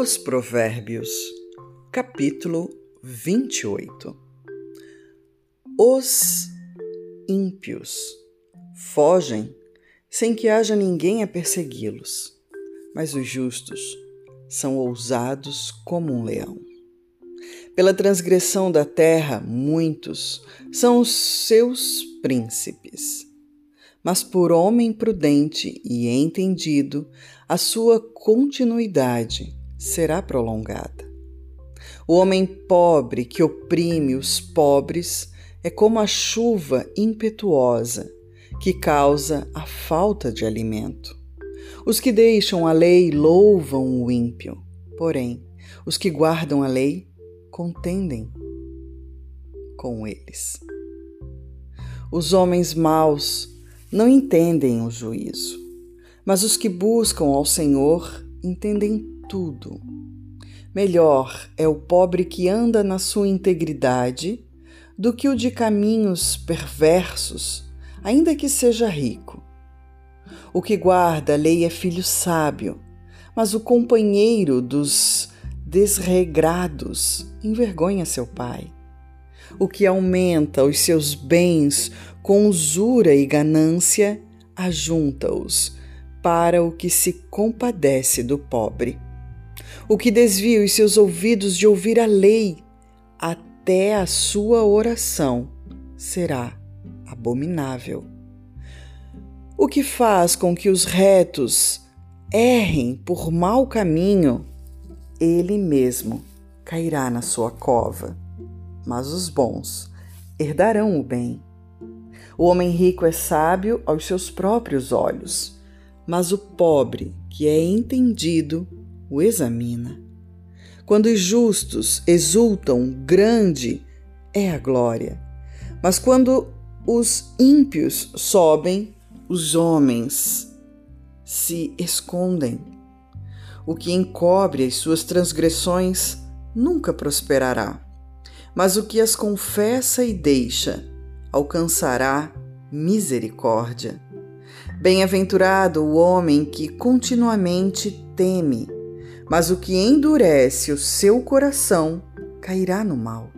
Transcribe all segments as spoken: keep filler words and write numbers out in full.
Os Provérbios, capítulo vinte e oito. Os ímpios fogem sem que haja ninguém a persegui-los, mas os justos são ousados como um leão. Pela transgressão da terra, muitos são os seus príncipes, mas por homem prudente e entendido, a sua continuidade será prolongada. O homem pobre que oprime os pobres é como a chuva impetuosa que causa a falta de alimento. Os que deixam a lei louvam o ímpio, porém, os que guardam a lei contendem com eles. Os homens maus não entendem o juízo, mas os que buscam ao Senhor entendem tudo. Melhor é o pobre que anda na sua integridade do que o de caminhos perversos, ainda que seja rico. O que guarda a lei é filho sábio, mas o companheiro dos desregrados envergonha seu pai. O que aumenta os seus bens com usura e ganância, ajunta-os para o que se compadece do pobre. O que desvia os seus ouvidos de ouvir a lei, até a sua oração será abominável. O que faz com que os retos errem por mau caminho, ele mesmo cairá na sua cova, mas os bons herdarão o bem. O homem rico é sábio aos seus próprios olhos, mas o pobre que é entendido o examina. Quando os justos exultam, grande é a glória, mas quando os ímpios sobem, os homens se escondem. O que encobre as suas transgressões nunca prosperará, mas o que as confessa e deixa alcançará misericórdia. Bem-aventurado o homem que continuamente teme, mas o que endurece o seu coração cairá no mal.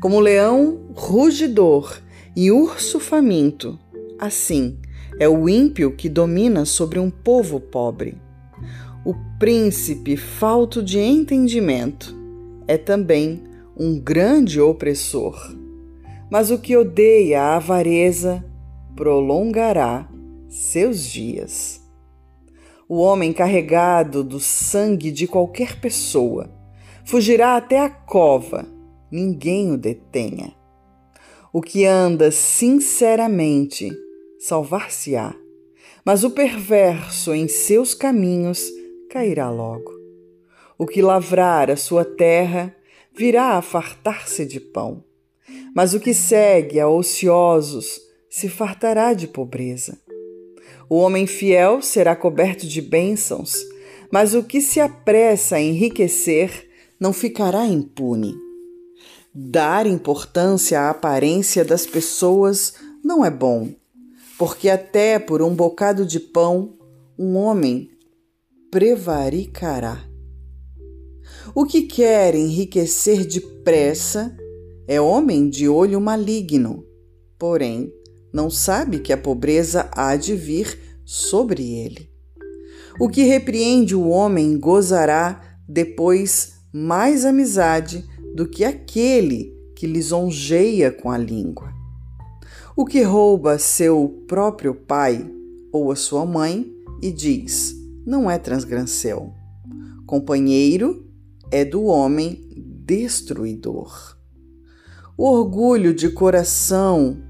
Como leão rugidor e urso faminto, assim é o ímpio que domina sobre um povo pobre. O príncipe falto de entendimento é também um grande opressor, mas o que odeia a avareza prolongará seus dias. O homem carregado do sangue de qualquer pessoa fugirá até a cova, ninguém o detenha. O que anda sinceramente salvar-se-á, mas o perverso em seus caminhos cairá logo. O que lavrar a sua terra virá a fartar-se de pão, mas o que segue a ociosos se fartará de pobreza. O homem fiel será coberto de bênçãos, mas o que se apressa a enriquecer não ficará impune. Dar importância à aparência das pessoas não é bom, porque até por um bocado de pão um homem prevaricará. O que quer enriquecer depressa é homem de olho maligno, porém não sabe que a pobreza há de vir sobre ele. O que repreende o homem gozará depois mais amizade do que aquele que lisonjeia com a língua. O que rouba seu próprio pai ou a sua mãe e diz, não é transgressão, companheiro é do homem destruidor. O orgulho de coração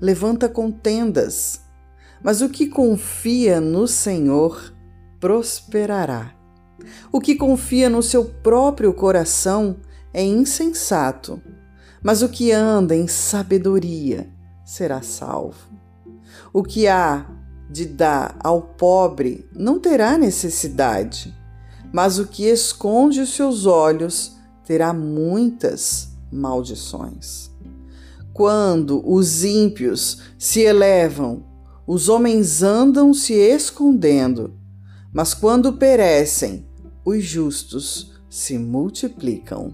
levanta contendas, mas o que confia no Senhor prosperará. O que confia no seu próprio coração é insensato, mas o que anda em sabedoria será salvo. O que há de dar ao pobre não terá necessidade, mas o que esconde os seus olhos terá muitas maldições. Quando os ímpios se elevam, os homens andam se escondendo, mas quando perecem, os justos se multiplicam.